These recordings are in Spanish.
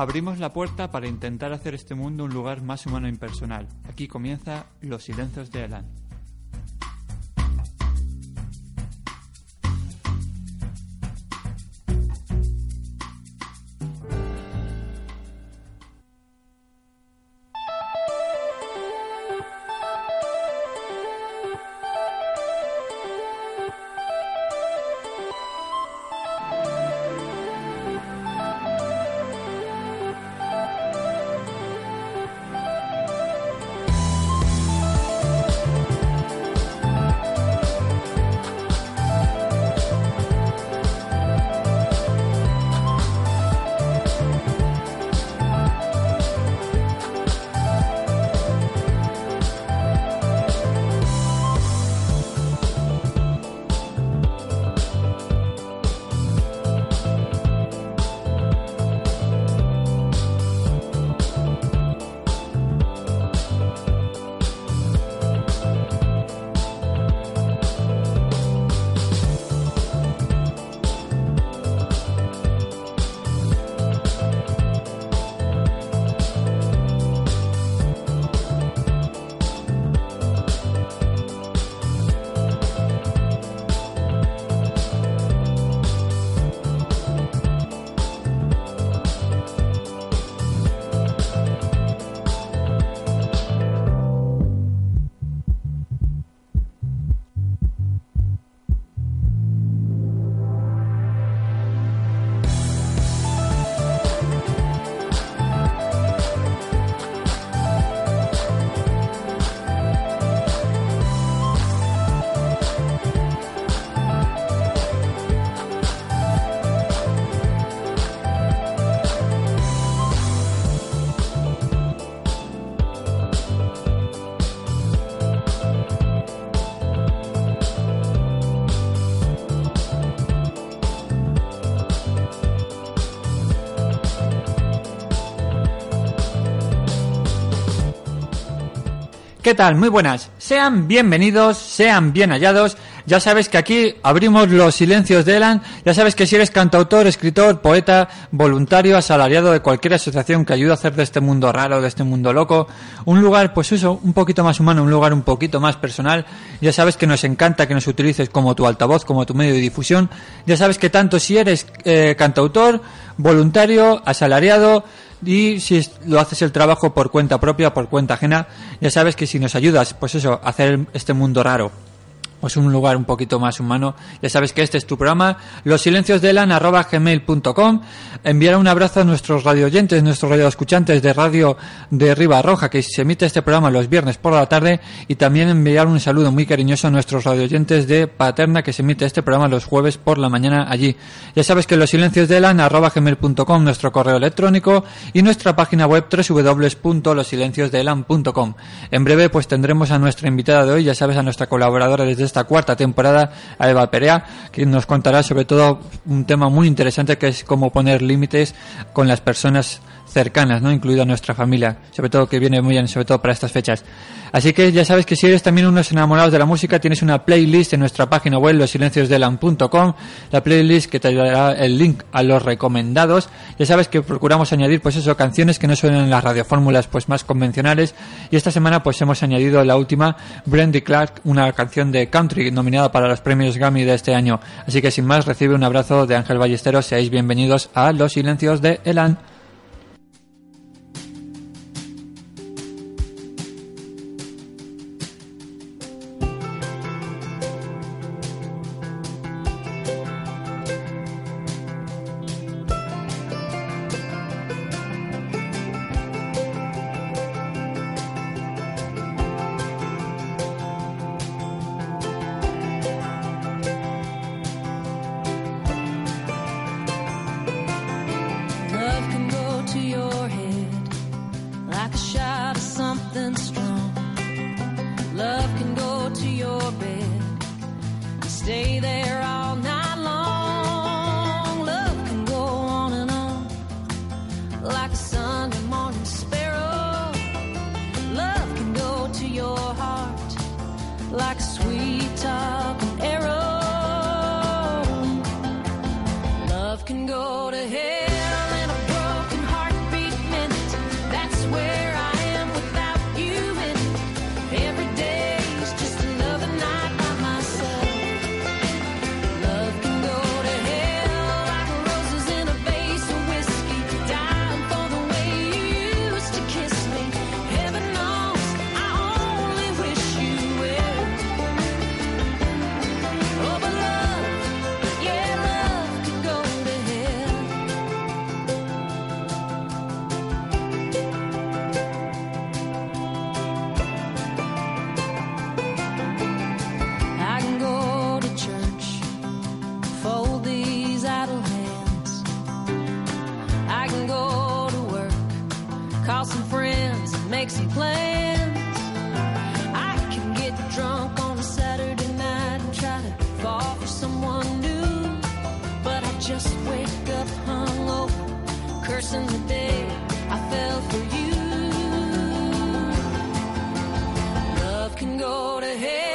Abrimos la puerta para intentar hacer este mundo un lugar más humano e impersonal. Aquí comienza Los Silencios de Elan. ¿Qué tal? Muy buenas. Sean bienvenidos, sean bien hallados. Ya sabes que aquí abrimos los silencios de Elan. Ya sabes que si eres cantautor, escritor, poeta, voluntario, asalariado de cualquier asociación que ayude a hacer de este mundo raro, de este mundo loco, un lugar, pues eso, un poquito más humano, un lugar un poquito más personal. Ya sabes que nos encanta que nos utilices como tu altavoz, como tu medio de difusión. Ya sabes que tanto si eres cantautor, voluntario, asalariado, y si lo haces el trabajo por cuenta propia, por cuenta ajena, ya sabes que si nos ayudas, pues eso, a hacer este mundo raro, pues un lugar un poquito más humano, ya sabes que este es tu programa, losilenciosdelan@gmail.com. Enviar un abrazo a nuestros radioyentes, nuestros radioescuchantes de Radio de Ribarroja, que se emite este programa los viernes por la tarde, y también enviar un saludo muy cariñoso a nuestros radioyentes de Paterna, que se emite este programa los jueves por la mañana allí. Ya sabes que losilenciosdelan@gmail.com, nuestro correo electrónico, y nuestra página web www.losilenciosdelan.com. En breve pues tendremos a nuestra invitada de hoy, ya sabes, a nuestra colaboradora desde esta cuarta temporada, a Eva Perea, que nos contará sobre todo un tema muy interesante, que es cómo poner límites con las personas cercanas, ¿no? Incluida nuestra familia, sobre todo, que viene muy bien, sobre todo para estas fechas. Así que ya sabes que si eres también unos enamorados de la música, tienes una playlist en nuestra página web, losilenciosdelan.com, la playlist que te dará el link a los recomendados. Ya sabes que procuramos añadir, pues eso, canciones que no suenan en las radiofórmulas pues más convencionales, y esta semana pues hemos añadido la última, Brandy Clark, una canción de country nominada para los premios Grammy de este año. Así que sin más, recibe un abrazo de Ángel Ballesteros. Seáis bienvenidos a Los Silencios de Elan. make some plans. I could get drunk on a Saturday night and try to fall for someone new, but I just wake up hungover, cursing the day I fell for you. Love can go to hell.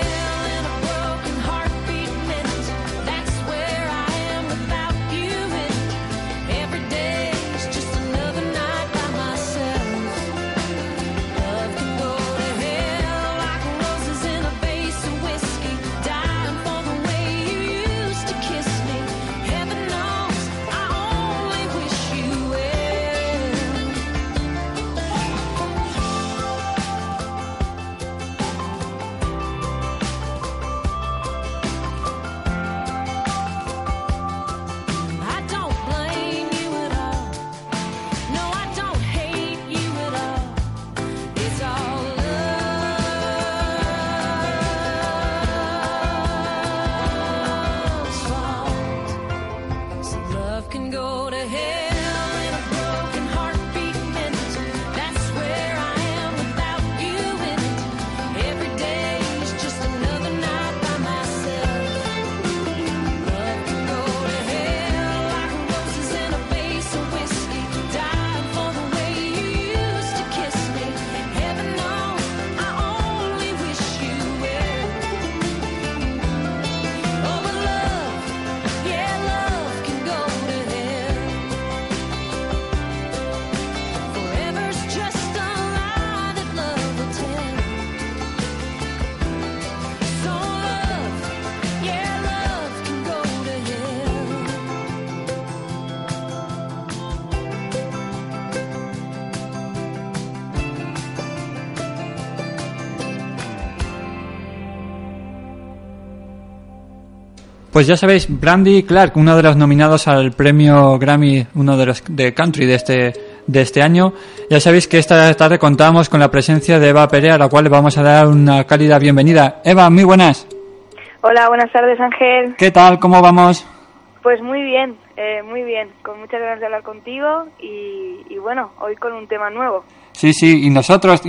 Pues ya sabéis, Brandy Clark, uno de los nominados al premio Grammy, uno de los de country de este año. Ya sabéis que esta tarde contamos con la presencia de Eva Perea, a la cual le vamos a dar una cálida bienvenida. Eva, muy buenas. Hola, buenas tardes, Ángel. ¿Qué tal? ¿Cómo vamos? Pues muy bien, con muchas ganas de hablar contigo y bueno, hoy con un tema nuevo. Sí, y nosotros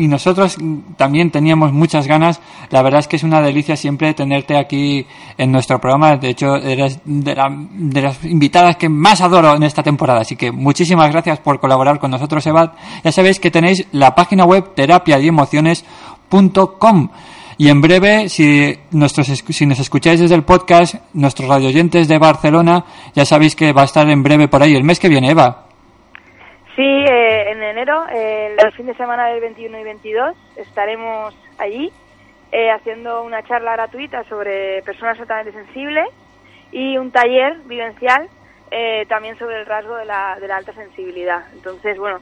también teníamos muchas ganas. La verdad es que es una delicia siempre tenerte aquí en nuestro programa. De hecho, eres de las invitadas que más adoro en esta temporada. Así que muchísimas gracias por colaborar con nosotros, Eva. Ya sabéis que tenéis la página web terapiayemociones.com. Y en breve, si nos escucháis desde el podcast, nuestros radioyentes de Barcelona, ya sabéis que va a estar en breve por ahí el mes que viene, Eva. Sí, en enero, el fin de semana del 21 y 22, estaremos allí haciendo una charla gratuita sobre personas altamente sensibles y un taller vivencial también sobre el rasgo de la alta sensibilidad. Entonces, bueno,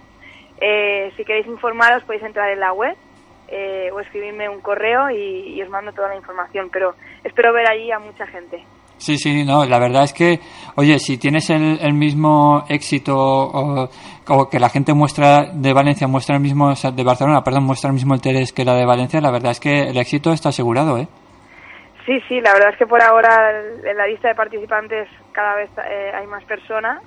si queréis informaros podéis entrar en la web o escribirme un correo y os mando toda la información, pero espero ver allí a mucha gente. Sí, no, la verdad es que, oye, si tienes el mismo éxito o que la gente de Barcelona, muestra el mismo interés que la de Valencia, la verdad es que el éxito está asegurado, ¿eh? Sí, la verdad es que por ahora en la lista de participantes cada vez hay más personas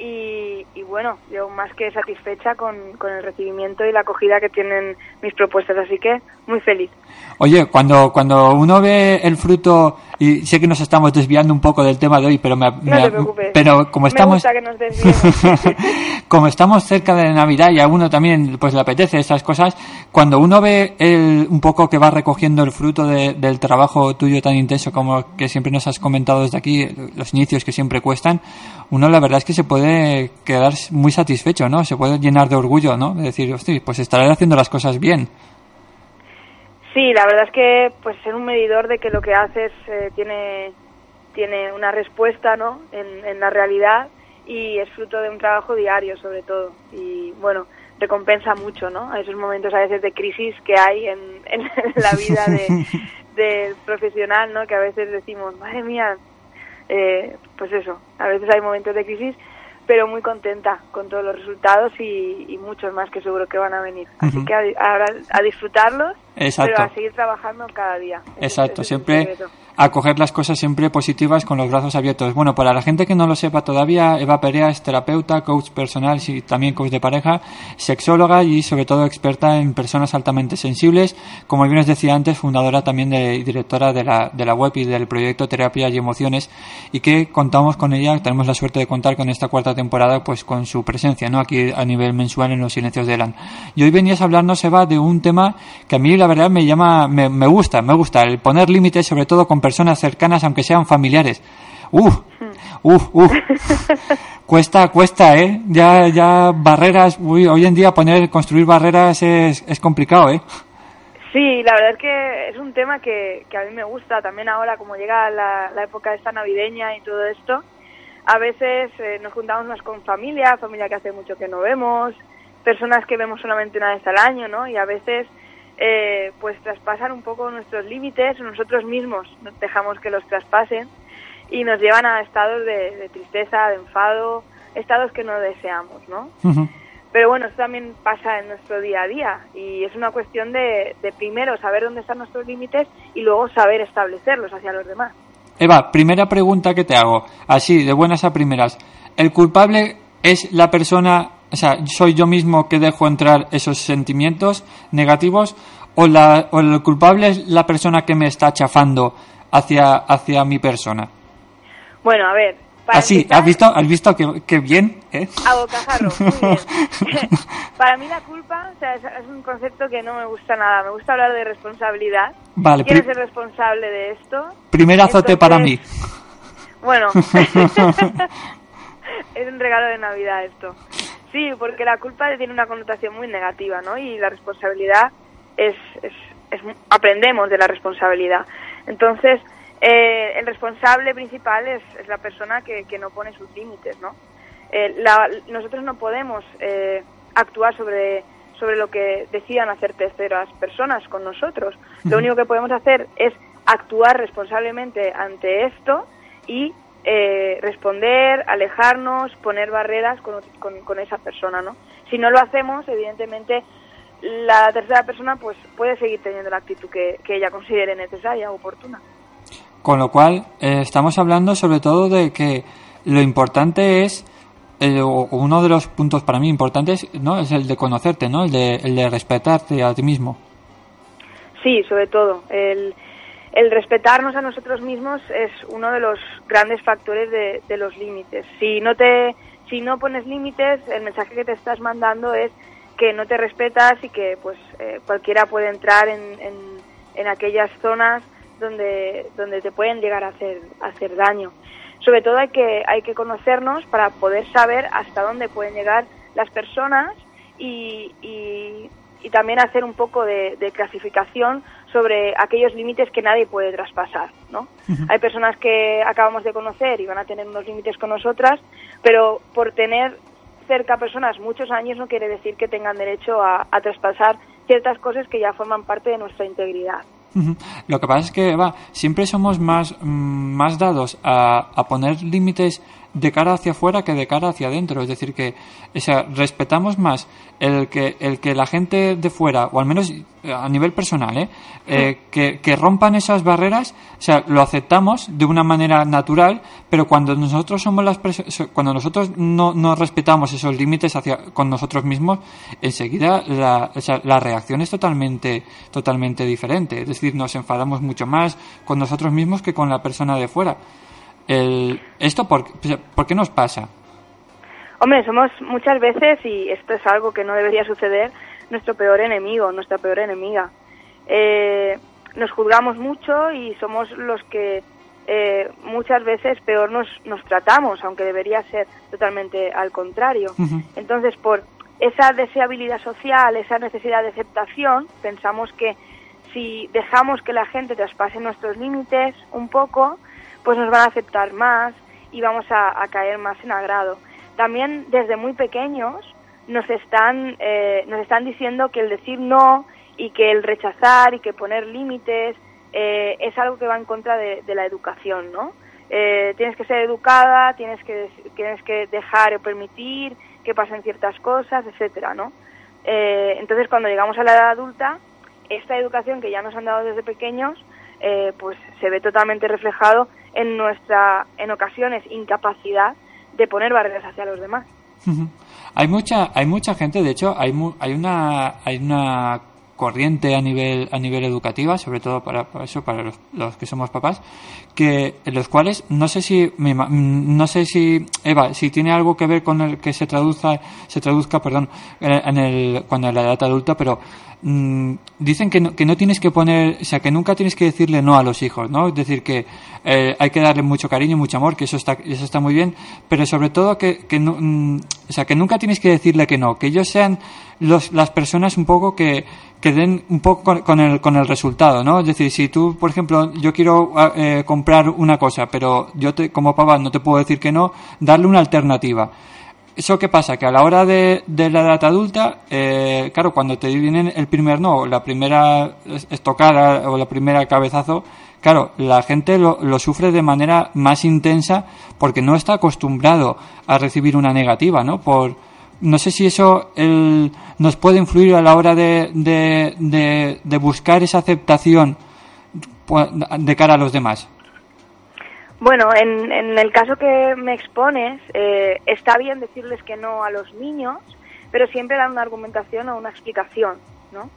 y bueno, yo más que satisfecha con el recibimiento y la acogida que tienen mis propuestas, así que muy feliz. Oye, cuando uno ve el fruto, y sé que nos estamos desviando un poco del tema de hoy, pero no te preocupes. Pero como estamos, me gusta que nos desviemos. Como estamos cerca de Navidad y a uno también pues le apetece esas cosas, cuando uno ve un poco que va recogiendo el fruto del trabajo tuyo tan intenso como que siempre nos has comentado desde aquí, los inicios que siempre cuestan, uno la verdad es que se puede quedar muy satisfecho, ¿no? Se puede llenar de orgullo, ¿no? De decir, hostia, pues estaré haciendo las cosas bien. Sí, la verdad es que pues ser un medidor de que lo que haces tiene una respuesta, ¿no? en la realidad, y es fruto de un trabajo diario sobre todo, y bueno, recompensa mucho, ¿no? A esos momentos a veces de crisis que hay en la vida del profesional, ¿no? Que a veces decimos, madre mía, pues eso, a veces hay momentos de crisis, pero muy contenta con todos los resultados y muchos más que seguro que van a venir. Así que ahora a disfrutarlos, exacto. Pero a seguir trabajando cada día. Exacto, siempre a coger las cosas siempre positivas con los brazos abiertos. Bueno, para la gente que no lo sepa todavía, Eva Perea es terapeuta, coach personal y también coach de pareja, sexóloga y sobre todo experta en personas altamente sensibles. Como bien os decía antes, fundadora también y directora de la web y del proyecto Terapia y Emociones, y que contamos con ella, tenemos la suerte de contar con esta cuarta temporada pues con su presencia, ¿no?, aquí a nivel mensual en Los Silencios de Elan. Y hoy venías a hablarnos, Eva, de un tema que a mí la verdad me gusta, el poner límites, sobre todo con personas cercanas, aunque sean familiares. Cuesta, ¿eh? Ya barreras, hoy en día construir barreras es complicado, ¿eh? Sí, la verdad es que es un tema que a mí me gusta. También ahora, como llega la época esta navideña y todo esto, a veces nos juntamos más con familia que hace mucho que no vemos, personas que vemos solamente una vez al año, ¿no? Y a veces pues traspasan un poco nuestros límites, nosotros mismos dejamos que los traspasen y nos llevan a estados de tristeza, de enfado, estados que no deseamos, ¿no? Uh-huh. Pero bueno, eso también pasa en nuestro día a día y es una cuestión de primero saber dónde están nuestros límites y luego saber establecerlos hacia los demás. Eva, primera pregunta que te hago, así, de buenas a primeras. ¿El culpable es la persona, o sea, soy yo mismo que dejo entrar esos sentimientos negativos, o el culpable es la persona que me está chafando hacia mi persona? Bueno, a ver... Así, ¿has visto que bien? ¿Eh? A bocajarro, muy bien. Para mí la culpa, o sea, es un concepto que no me gusta nada. Me gusta hablar de responsabilidad. Vale, ¿quién es el responsable de esto? Primer azote. Entonces, para mí. Bueno, es un regalo de Navidad esto. Sí, porque la culpa tiene una connotación muy negativa, ¿no? Y la responsabilidad es aprendemos de la responsabilidad. Entonces... el responsable principal es la persona que no pone sus límites, ¿no? Nosotros no podemos actuar sobre lo que decidan hacer terceras personas con nosotros. Lo único que podemos hacer es actuar responsablemente ante esto y responder, alejarnos, poner barreras con esa persona, ¿no? Si no lo hacemos, evidentemente... la tercera persona pues puede seguir teniendo la actitud que ella considere necesaria o oportuna. Con lo cual, estamos hablando sobre todo de que lo importante es, uno de los puntos para mí importantes, ¿no?, es el de conocerte, ¿no?, el de respetarte a ti mismo. Sí, sobre todo. El respetarnos a nosotros mismos es uno de los grandes factores de los límites. Si no pones límites, el mensaje que te estás mandando es que no te respetas y que pues cualquiera puede entrar en aquellas zonas donde te pueden llegar a hacer daño. Sobre todo hay que conocernos para poder saber hasta dónde pueden llegar las personas y también hacer un poco de clasificación sobre aquellos límites que nadie puede traspasar, ¿no? Uh-huh. Hay personas que acabamos de conocer y van a tener unos límites con nosotras, pero por tener cerca a personas muchos años no quiere decir que tengan derecho a traspasar ciertas cosas que ya forman parte de nuestra integridad. Lo que pasa es que, Eva, siempre somos más dados a poner límites de cara hacia afuera que de cara hacia adentro. Es decir, que, o sea, respetamos más el que la gente de fuera, o al menos a nivel personal, que rompan esas barreras. O sea, lo aceptamos de una manera natural, pero cuando nosotros no respetamos esos límites con nosotros mismos, enseguida la reacción es totalmente diferente. Es decir, nos enfadamos mucho más con nosotros mismos que con la persona de fuera. ¿Esto por qué nos pasa? Hombre, somos muchas veces, y esto es algo que no debería suceder, nuestro peor enemigo, nuestra peor enemiga. Nos juzgamos mucho y somos los que muchas veces peor nos tratamos, aunque debería ser totalmente al contrario. Uh-huh. Entonces, por esa deseabilidad social, esa necesidad de aceptación, pensamos que si dejamos que la gente traspase nuestros límites un poco... pues nos van a aceptar más y vamos a caer más en agrado. También desde muy pequeños nos están diciendo que el decir no y que el rechazar y que poner límites es algo que va en contra de la educación, ¿no? Tienes que ser educada, tienes que dejar o permitir que pasen ciertas cosas, etcétera, ¿no? Entonces cuando llegamos a la edad adulta, esta educación que ya nos han dado desde pequeños pues se ve totalmente reflejado en nuestra, en ocasiones, incapacidad de poner barreras hacia los demás. Hay mucha gente, de hecho, hay una corriente a nivel educativa, sobre todo para los que somos papás, que los cuales no sé si Eva, si tiene algo que ver con el que se traduzca, cuando en la edad adulta, pero dicen que no tienes que poner, o sea, que nunca tienes que decirle no a los hijos, ¿no? Es decir, que hay que darle mucho cariño, mucho amor, que eso está muy bien, pero sobre todo que nunca tienes que decirle que no, que ellos sean las personas un poco que den un poco con el resultado, ¿no? Es decir, si tú, por ejemplo, yo quiero comprar una cosa, pero yo como papá no te puedo decir que no, darle una alternativa. ¿Eso qué pasa? Que a la hora de la edad adulta, claro, cuando te vienen el primer no, la primera estocada o la primera cabezazo, claro, la gente lo sufre de manera más intensa porque no está acostumbrado a recibir una negativa, ¿no? No sé si eso nos puede influir a la hora de buscar esa aceptación de cara a los demás. Bueno, en el caso que me expones, está bien decirles que no a los niños, pero siempre dar una argumentación o una explicación, ¿no?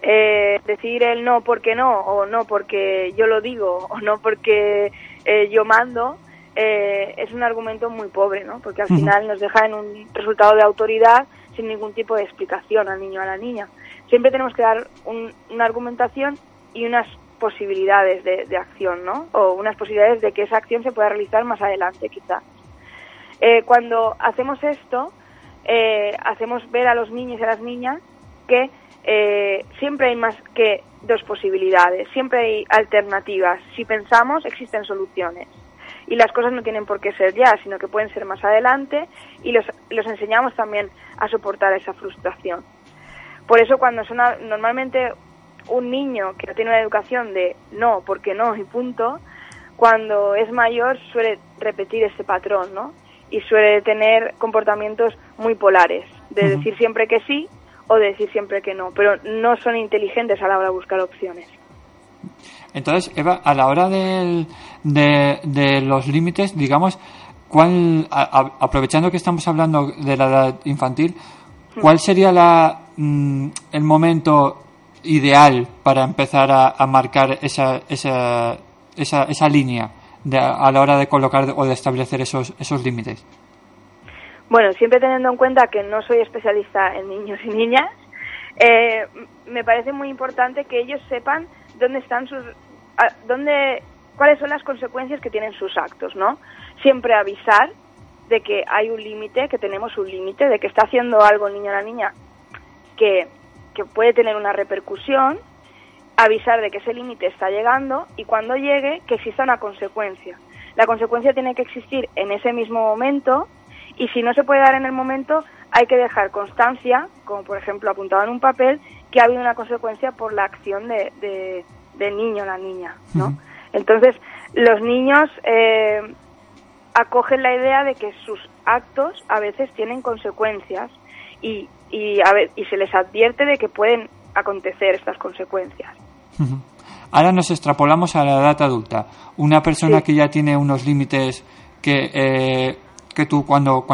Decir el no porque no, o no porque yo lo digo, o no porque yo mando, es un argumento muy pobre, ¿no? Porque al final nos deja en un resultado de autoridad sin ningún tipo de explicación al niño o a la niña. Siempre tenemos que dar una argumentación y unas posibilidades de acción, ¿no? O unas posibilidades de que esa acción se pueda realizar más adelante, quizás. Cuando hacemos esto, hacemos ver a los niños y a las niñas que siempre hay más que dos posibilidades, siempre hay alternativas. Si pensamos, existen soluciones. Y las cosas no tienen por qué ser ya, sino que pueden ser más adelante, y los enseñamos también a soportar esa frustración. Por eso cuando normalmente un niño que no tiene una educación de no, porque no y punto, cuando es mayor suele repetir ese patrón, ¿no? Y suele tener comportamientos muy polares, de decir siempre que sí o de decir siempre que no, pero no son inteligentes a la hora de buscar opciones. Entonces, Eva, a la hora de los límites, digamos, aprovechando que estamos hablando de la edad infantil, ¿cuál sería el momento ideal para empezar a marcar esa línea a la hora de colocar o de establecer esos límites? Bueno, siempre teniendo en cuenta que no soy especialista en niños y niñas, me parece muy importante que ellos sepan cuáles son las consecuencias que tienen sus actos, ¿no? Siempre avisar de que hay un límite, que tenemos un límite, de que está haciendo algo el niño o la niña que puede tener una repercusión, avisar de que ese límite está llegando y cuando llegue que exista una consecuencia. La consecuencia tiene que existir en ese mismo momento y si no se puede dar en el momento hay que dejar constancia, como por ejemplo apuntado en un papel, que ha habido una consecuencia por la acción del niño o la niña, ¿no? Uh-huh. Entonces, los niños acogen la idea de que sus actos a veces tienen consecuencias y se les advierte de que pueden acontecer estas consecuencias. Uh-huh. Ahora nos extrapolamos a la edad adulta. Una persona que ya tiene unos límites que tú cuando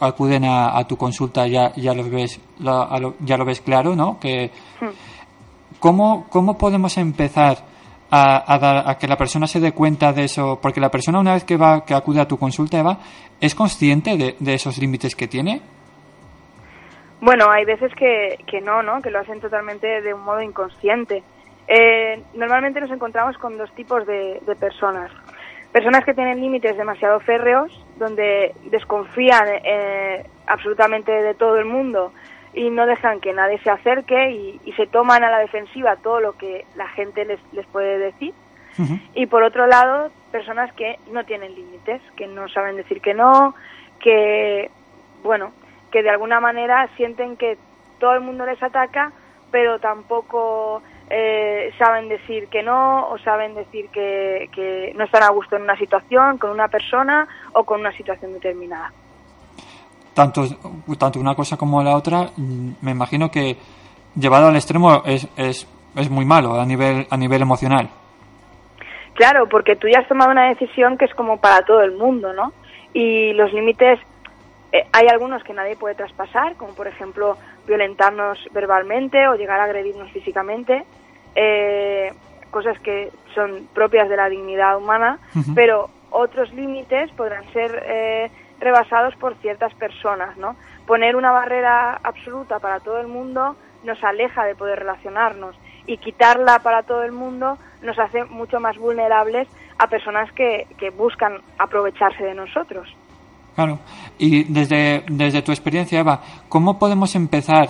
acuden a tu consulta ya los ves, ya lo ves claro, ¿no? Que ¿cómo podemos empezar a que la persona se dé cuenta de eso? Porque la persona, una vez que acude a tu consulta, Eva, ¿es consciente de esos límites que tiene? Bueno, hay veces que no, ¿no? Que lo hacen totalmente de un modo inconsciente. Normalmente nos encontramos con dos tipos de personas. Personas que tienen límites demasiado férreos, donde desconfían absolutamente de todo el mundo y no dejan que nadie se acerque y se toman a la defensiva todo lo que la gente les puede decir. Uh-huh. Y por otro lado, personas que no tienen límites, que no saben decir que no, que de alguna manera sienten que todo el mundo les ataca, pero tampoco saben decir que no, o saben decir que no están a gusto en una situación, con una persona o con una situación determinada. Tanto una cosa como la otra, me imagino que llevado al extremo es muy malo a nivel emocional. Claro, porque tú ya has tomado una decisión que es como para todo el mundo, ¿no? Y los límites, hay algunos que nadie puede traspasar, como por ejemplo violentarnos verbalmente o llegar a agredirnos físicamente, cosas que son propias de la dignidad humana, uh-huh. pero otros límites podrán ser rebasados por ciertas personas, ¿no? Poner una barrera absoluta para todo el mundo nos aleja de poder relacionarnos, y quitarla para todo el mundo nos hace mucho más vulnerables a personas que buscan aprovecharse de nosotros. Claro. Y desde tu experiencia, Eva, ¿cómo podemos empezar?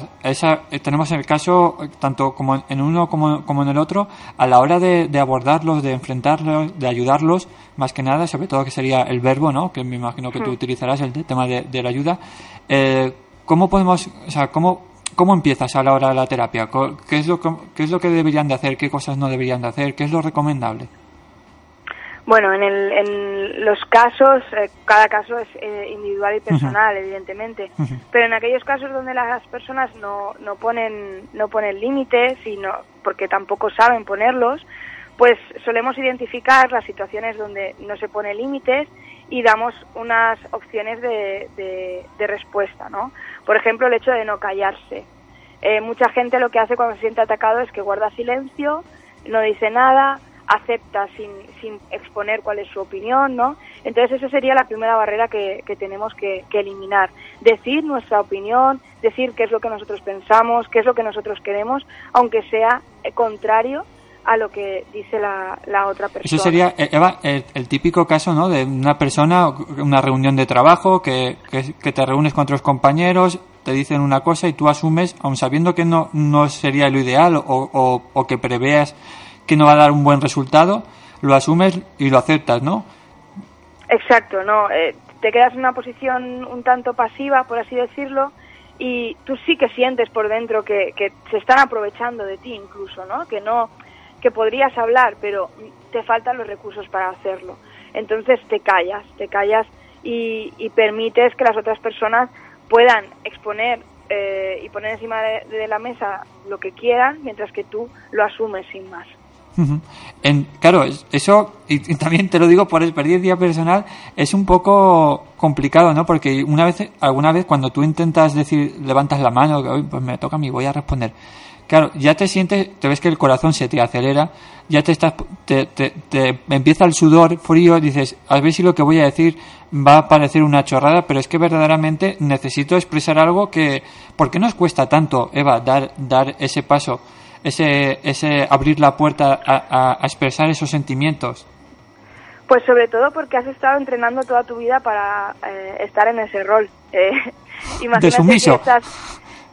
Tenemos el caso, tanto como en uno como en el otro, a la hora de abordarlos, de enfrentarlos, de ayudarlos, más que nada, sobre todo que sería el verbo, ¿no? Que me imagino que tú utilizarás, el tema de la ayuda. ¿Cómo podemos, o sea, ¿Cómo empiezas a la hora de la terapia? ¿Qué es lo que deberían de hacer? ¿Qué cosas no deberían de hacer? ¿Qué es lo recomendable? Bueno, en los casos, cada caso es individual y personal, uh-huh. evidentemente. Uh-huh. Pero en aquellos casos donde las personas no ponen límites, porque tampoco saben ponerlos, pues solemos identificar las situaciones donde no se pone límites y damos unas opciones de respuesta, ¿no? Por ejemplo, el hecho de no callarse. Mucha gente lo que hace cuando se siente atacado es que guarda silencio, no dice nada, acepta sin exponer cuál es su opinión, ¿no? Entonces esa sería la primera barrera que tenemos que eliminar. Decir nuestra opinión, decir qué es lo que nosotros pensamos, qué es lo que nosotros queremos, aunque sea contrario a lo que dice la otra persona. Eso sería, Eva, el típico caso, ¿no?, de una persona, una reunión de trabajo, que te reúnes con otros compañeros, te dicen una cosa y tú asumes, aun sabiendo que no sería lo ideal o que preveas que no va a dar un buen resultado, lo asumes y lo aceptas, ¿no? Exacto, no. Te quedas en una posición un tanto pasiva, por así decirlo, y tú sí que sientes por dentro que se están aprovechando de ti incluso, ¿no? Que podrías hablar, pero te faltan los recursos para hacerlo. Entonces te callas y permites que las otras personas puedan exponer y poner encima de la mesa lo que quieran, mientras que tú lo asumes sin más. Uh-huh. Claro, eso, y también te lo digo por experiencia personal, es un poco complicado, ¿no? Porque alguna vez cuando tú intentas decir, levantas la mano, pues me toca a mí, voy a responder. Claro, ya te sientes, te ves que el corazón se te acelera, ya te empieza el sudor frío, dices, a ver si lo que voy a decir va a parecer una chorrada, pero es que verdaderamente necesito expresar algo que... ¿Por qué nos cuesta tanto, Eva, dar ese paso, ese abrir la puerta a expresar esos sentimientos? Pues sobre todo porque has estado entrenando toda tu vida para estar en ese rol. De sumiso.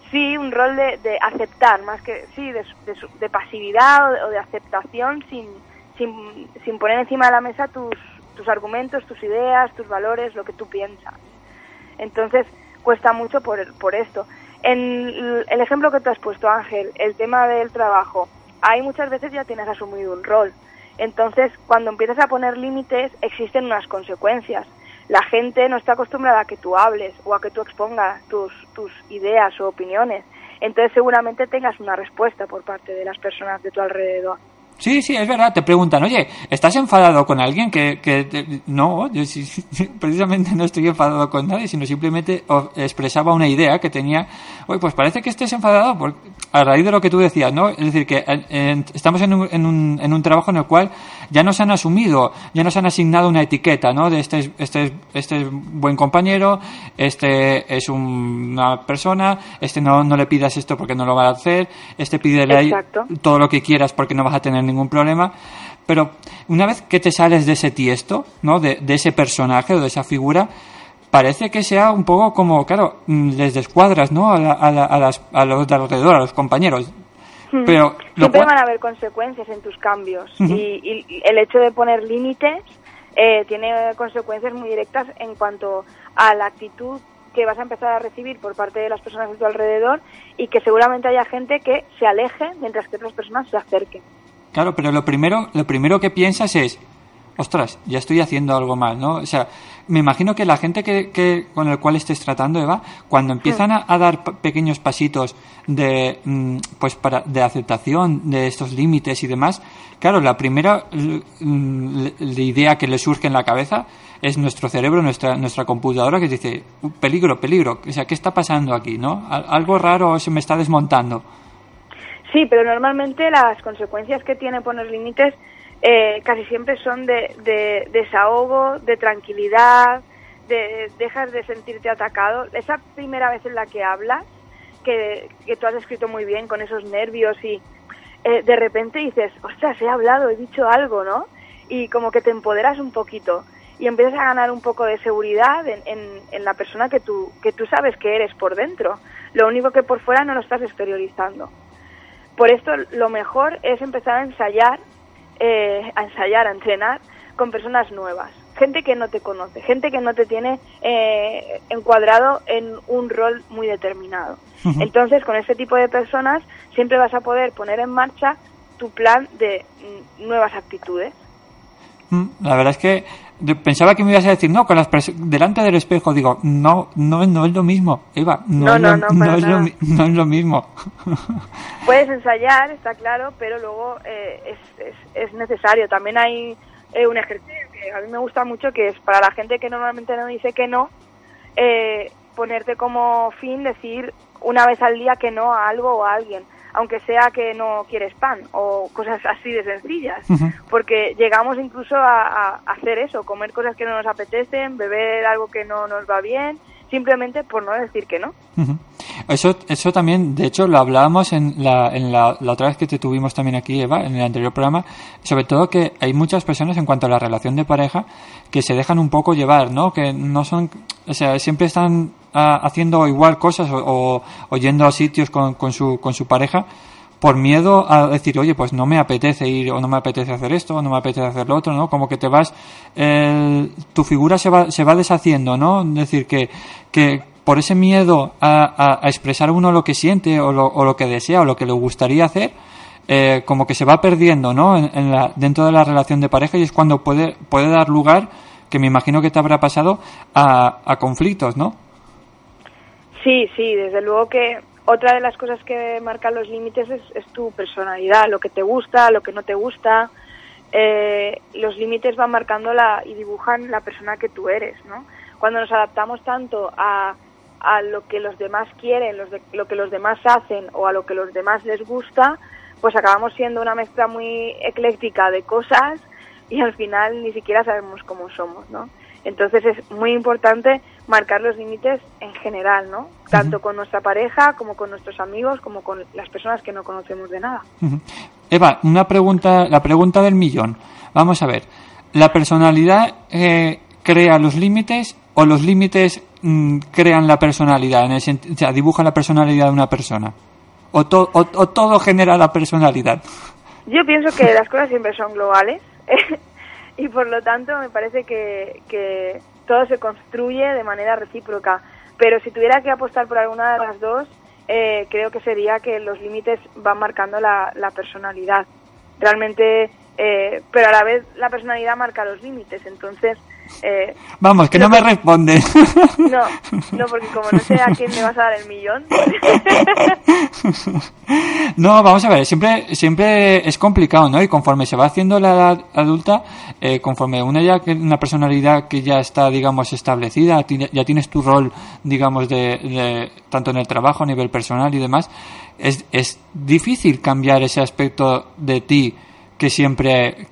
Sí, un rol de aceptar, más que sí, de pasividad o de aceptación sin poner encima de la mesa tus argumentos, tus ideas, tus valores, lo que tú piensas. Entonces, cuesta mucho por esto. En el ejemplo que te has puesto, Ángel, el tema del trabajo, ahí muchas veces ya tienes asumido un rol. Entonces, cuando empiezas a poner límites, existen unas consecuencias. La gente no está acostumbrada a que tú hables o a que tú expongas tus ideas o opiniones. Entonces seguramente tengas una respuesta por parte de las personas de tu alrededor. Sí, es verdad. Te preguntan, oye, ¿estás enfadado con alguien? No, yo precisamente no estoy enfadado con nadie, sino simplemente expresaba una idea que tenía. Oye, pues parece que estés enfadado a raíz de lo que tú decías, ¿no? Es decir, que estamos en un trabajo en el cual ya nos han asumido, ya nos han asignado una etiqueta, ¿no? De este es buen compañero, este es una persona, este no le pidas esto porque no lo va a hacer, este pídele ahí todo lo que quieras porque no vas a tener ningún problema. Pero una vez que te sales de ese tiesto, ¿no?, de ese personaje o de esa figura, parece que sea un poco como, claro, les descuadras, ¿no?, a los de alrededor, a los compañeros. Pero siempre van a haber consecuencias en tus cambios. Uh-huh. Y el hecho de poner límites tiene consecuencias muy directas en cuanto a la actitud que vas a empezar a recibir por parte de las personas de tu alrededor, y que seguramente haya gente que se aleje mientras que otras personas se acerquen. Claro, pero lo primero que piensas es, ostras, ya estoy haciendo algo mal, ¿no? O sea, me imagino que la gente que con el cual estés tratando, Eva, cuando empiezan a dar pequeños pasitos de, pues para, de aceptación de estos límites y demás, claro, la primera la idea que les surge en la cabeza es nuestro cerebro, nuestra computadora, que dice, peligro, peligro, o sea, ¿qué está pasando aquí, no? Algo raro se me está desmontando. Sí, pero normalmente las consecuencias que tiene poner límites casi siempre son de desahogo, de tranquilidad, de dejas de sentirte atacado. Esa primera vez en la que hablas, que tú has escrito muy bien con esos nervios y de repente dices, ostras, he hablado, he dicho algo, ¿no? Y como que te empoderas un poquito y empiezas a ganar un poco de seguridad en la persona que tú sabes que eres por dentro. Lo único que por fuera no lo estás exteriorizando. Por esto lo mejor es empezar a entrenar con personas nuevas, gente que no te conoce, gente que no te tiene encuadrado en un rol muy determinado. Uh-huh. Entonces, con este tipo de personas siempre vas a poder poner en marcha tu plan de nuevas actitudes. La verdad es que pensaba que me ibas a decir, no, con las delante del espejo, digo, no es lo mismo, Eva, no es lo mismo. Puedes ensayar, está claro, pero luego es necesario. También hay un ejercicio que a mí me gusta mucho, que es para la gente que normalmente no dice que no, ponerte como fin decir una vez al día que no a algo o a alguien, aunque sea que no quieres pan o cosas así de sencillas, uh-huh. Porque llegamos incluso a hacer eso, comer cosas que no nos apetecen, beber algo que no nos va bien, simplemente por no decir que no. Uh-huh. Eso también, de hecho, lo hablábamos en la otra vez que te tuvimos también aquí, Eva, en el anterior programa, sobre todo que hay muchas personas en cuanto a la relación de pareja que se dejan un poco llevar, ¿no? Que no son, o sea, siempre están haciendo igual cosas o yendo a sitios con su pareja por miedo a decir, oye, pues no me apetece ir o no me apetece hacer esto o no me apetece hacer lo otro, ¿no? Como que te vas, tu figura se va deshaciendo, ¿no? Es decir, que por ese miedo a expresar uno lo que siente o lo que desea o lo que le gustaría hacer, como que se va perdiendo, ¿no? Dentro de la relación de pareja, y es cuando puede dar lugar, que me imagino que te habrá pasado, a conflictos, ¿no? Sí, desde luego que otra de las cosas que marcan los límites es tu personalidad, lo que te gusta, lo que no te gusta. Los límites van marcando y dibujan la persona que tú eres, ¿no? Cuando nos adaptamos tanto a lo que los demás quieren, lo que los demás hacen o a lo que los demás les gusta, pues acabamos siendo una mezcla muy ecléctica de cosas y al final ni siquiera sabemos cómo somos, ¿no? Entonces es muy importante marcar los límites en general, ¿no? Tanto con nuestra pareja, como con nuestros amigos, como con las personas que no conocemos de nada. Uh-huh. Eva, la pregunta del millón. Vamos a ver, ¿la personalidad crea los límites o los límites crean la personalidad? O sea, ¿dibuja la personalidad de una persona? ¿O todo genera la personalidad? Yo pienso que las cosas siempre son globales. Y por lo tanto me parece que todo se construye de manera recíproca. Pero si tuviera que apostar por alguna de las dos, creo que sería que los límites van marcando la personalidad. Realmente, pero a la vez la personalidad marca los límites, entonces... Vamos, que no me responde. No, porque como no sé a quién me vas a dar el millón. No, vamos a ver, siempre es complicado, ¿no? Y conforme se va haciendo la edad adulta, conforme una personalidad que ya está, digamos, establecida, ya tienes tu rol, digamos, de tanto en el trabajo, a nivel personal y demás, es difícil cambiar ese aspecto de ti que siempre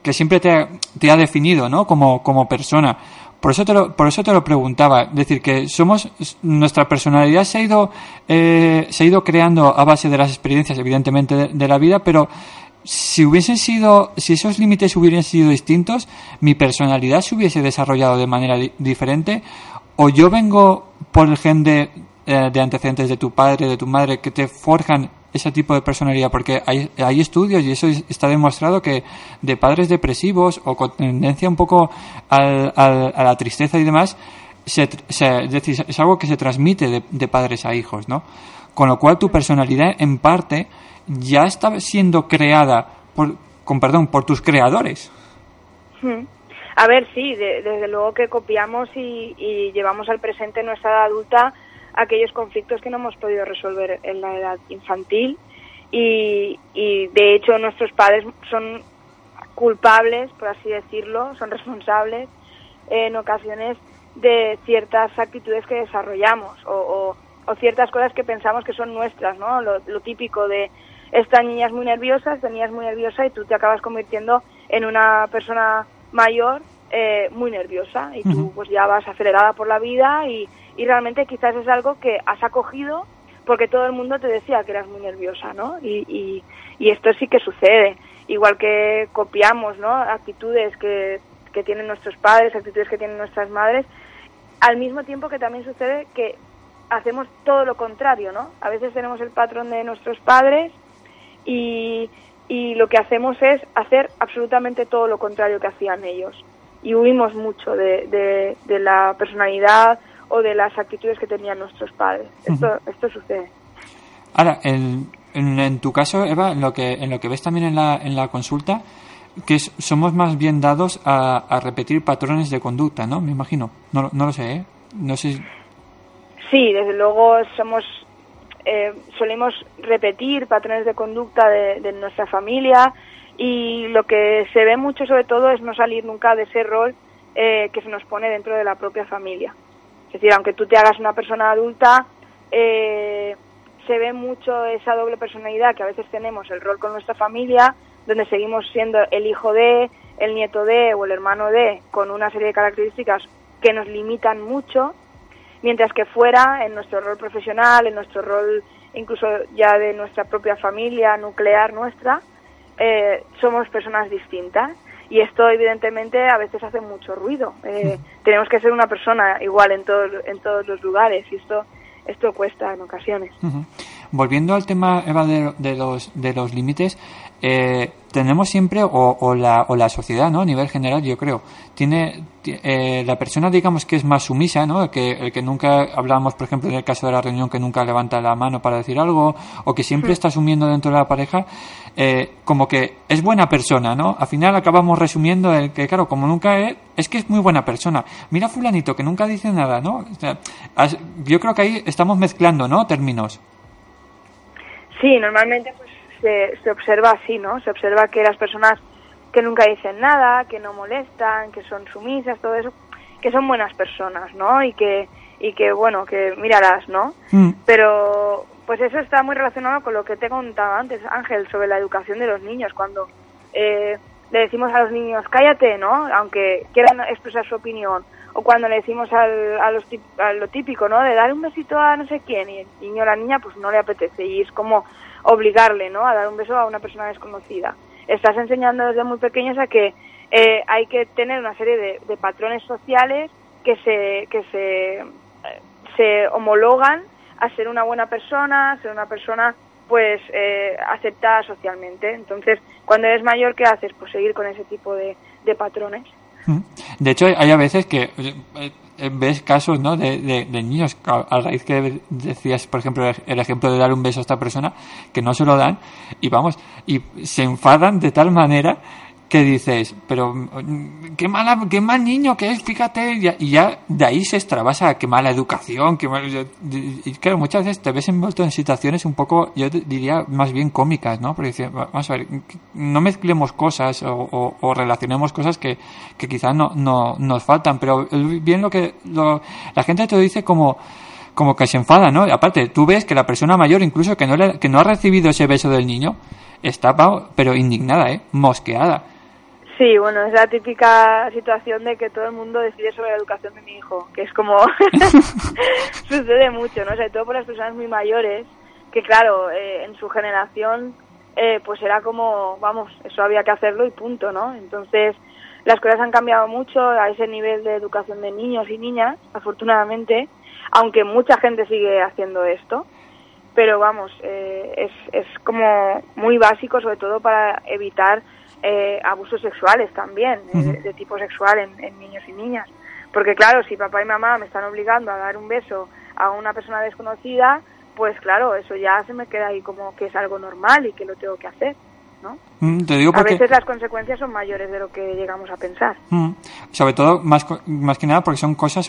te ha definido, ¿no? Como persona. Por eso te lo preguntaba. Es decir, que nuestra personalidad se ha ido creando a base de las experiencias, evidentemente, de la vida, pero si esos límites hubieran sido distintos, mi personalidad se hubiese desarrollado de manera diferente, o yo vengo por el gen de antecedentes de tu padre, de tu madre, que te forjan ese tipo de personalidad, porque hay estudios y eso está demostrado que de padres depresivos o con tendencia un poco a la tristeza y demás, es algo que se transmite de padres a hijos, ¿no? Con lo cual tu personalidad en parte ya está siendo creada por tus creadores. A ver, sí, desde luego que copiamos y llevamos al presente nuestra edad adulta aquellos conflictos que no hemos podido resolver en la edad infantil y de hecho nuestros padres son culpables, por así decirlo, son responsables en ocasiones de ciertas actitudes que desarrollamos o ciertas cosas que pensamos que son nuestras, ¿no? Lo típico de esta niña es muy nerviosa, esta niña es muy nerviosa y tú te acabas convirtiendo en una persona mayor muy nerviosa y tú pues ya vas acelerada por la vida y realmente quizás es algo que has acogido porque todo el mundo te decía que eras muy nerviosa, ¿no? Y esto sí que sucede, igual que copiamos, ¿no? Actitudes que tienen nuestros padres, actitudes que tienen nuestras madres, al mismo tiempo que también sucede que hacemos todo lo contrario, ¿no? A veces tenemos el patrón de nuestros padres y lo que hacemos es hacer absolutamente todo lo contrario que hacían ellos y huimos mucho de la personalidad o de las actitudes que tenían nuestros padres. Esto sucede. Ahora, en tu caso, Eva, en lo que ves también en la consulta, que somos más bien dados a repetir patrones de conducta, ¿no? Me imagino. No lo sé, ¿eh? No sé si... Sí, desde luego solemos repetir patrones de conducta de nuestra familia y lo que se ve mucho sobre todo es no salir nunca de ese rol que se nos pone dentro de la propia familia. Es decir, aunque tú te hagas una persona adulta, se ve mucho esa doble personalidad que a veces tenemos, el rol con nuestra familia, donde seguimos siendo el hijo de, el nieto de o el hermano de, con una serie de características que nos limitan mucho, mientras que fuera, en nuestro rol profesional, en nuestro rol incluso ya de nuestra propia familia nuclear nuestra, somos personas distintas. Y esto, evidentemente, a veces hace mucho ruido. Tenemos que ser una persona igual en todos los lugares y esto cuesta en ocasiones. Uh-huh. Volviendo al tema, Eva, de los límites, tenemos siempre, o la sociedad, ¿no? A nivel general, yo creo, tiene la persona, digamos, que es más sumisa, ¿no? El que nunca, hablábamos, por ejemplo, en el caso de la reunión, que nunca levanta la mano para decir algo, o que siempre está asumiendo dentro de la pareja, como que es buena persona, ¿no? Al final acabamos resumiendo el que, claro, como nunca es que es muy buena persona. Mira fulanito, que nunca dice nada, ¿no? O sea, yo creo que ahí estamos mezclando, ¿no? Términos. Sí, normalmente pues se observa así, ¿no? Se observa que las personas que nunca dicen nada, que no molestan, que son sumisas, todo eso, que son buenas personas, ¿no? Y que bueno, que mírarás, ¿no? Pero pues eso está muy relacionado con lo que te he contado antes, Ángel, sobre la educación de los niños. Cuando le decimos a los niños, cállate, ¿no? Aunque quieran expresar su opinión. O cuando le decimos a lo típico, ¿no? De dar un besito a no sé quién y el niño o la niña pues no le apetece y es como obligarle, ¿no? A dar un beso a una persona desconocida. Estás enseñando desde muy pequeños a que hay que tener una serie de patrones sociales que se homologan a ser una buena persona, a ser una persona pues aceptada socialmente. Entonces, cuando eres mayor, ¿qué haces? Pues seguir con ese tipo de patrones. De hecho, hay a veces que ves casos, ¿no? de niños, a raíz que decías, por ejemplo, el ejemplo de dar un beso a esta persona, que no se lo dan, y se enfadan de tal manera que dices, pero qué mal niño que es, fíjate, y ya de ahí se extravasa, qué mala educación, y claro, muchas veces te ves envuelto en situaciones un poco, yo diría, más bien cómicas, ¿no? Porque dices, vamos a ver, no mezclemos cosas o relacionemos cosas que quizás no nos faltan, pero bien la gente te lo dice como que se enfada, ¿no? Aparte, tú ves que la persona mayor, incluso que no ha recibido ese beso del niño, está, pero indignada, mosqueada. Sí, bueno, es la típica situación de que todo el mundo decide sobre la educación de mi hijo, que es como... sucede mucho, ¿no? Sobre todo por las personas muy mayores, que claro, en su generación, pues era como, vamos, eso había que hacerlo y punto, ¿no? Entonces, las cosas han cambiado mucho a ese nivel de educación de niños y niñas, afortunadamente, aunque mucha gente sigue haciendo esto, pero vamos, es como muy básico, sobre todo para evitar... abusos sexuales también, de tipo sexual en niños y niñas, porque claro, si papá y mamá me están obligando a dar un beso a una persona desconocida, pues claro, eso ya se me queda ahí como que es algo normal y que lo tengo que hacer. ¿no? Te digo porque a veces las consecuencias son mayores de lo que llegamos a pensar. Sobre todo, más que nada, porque son cosas,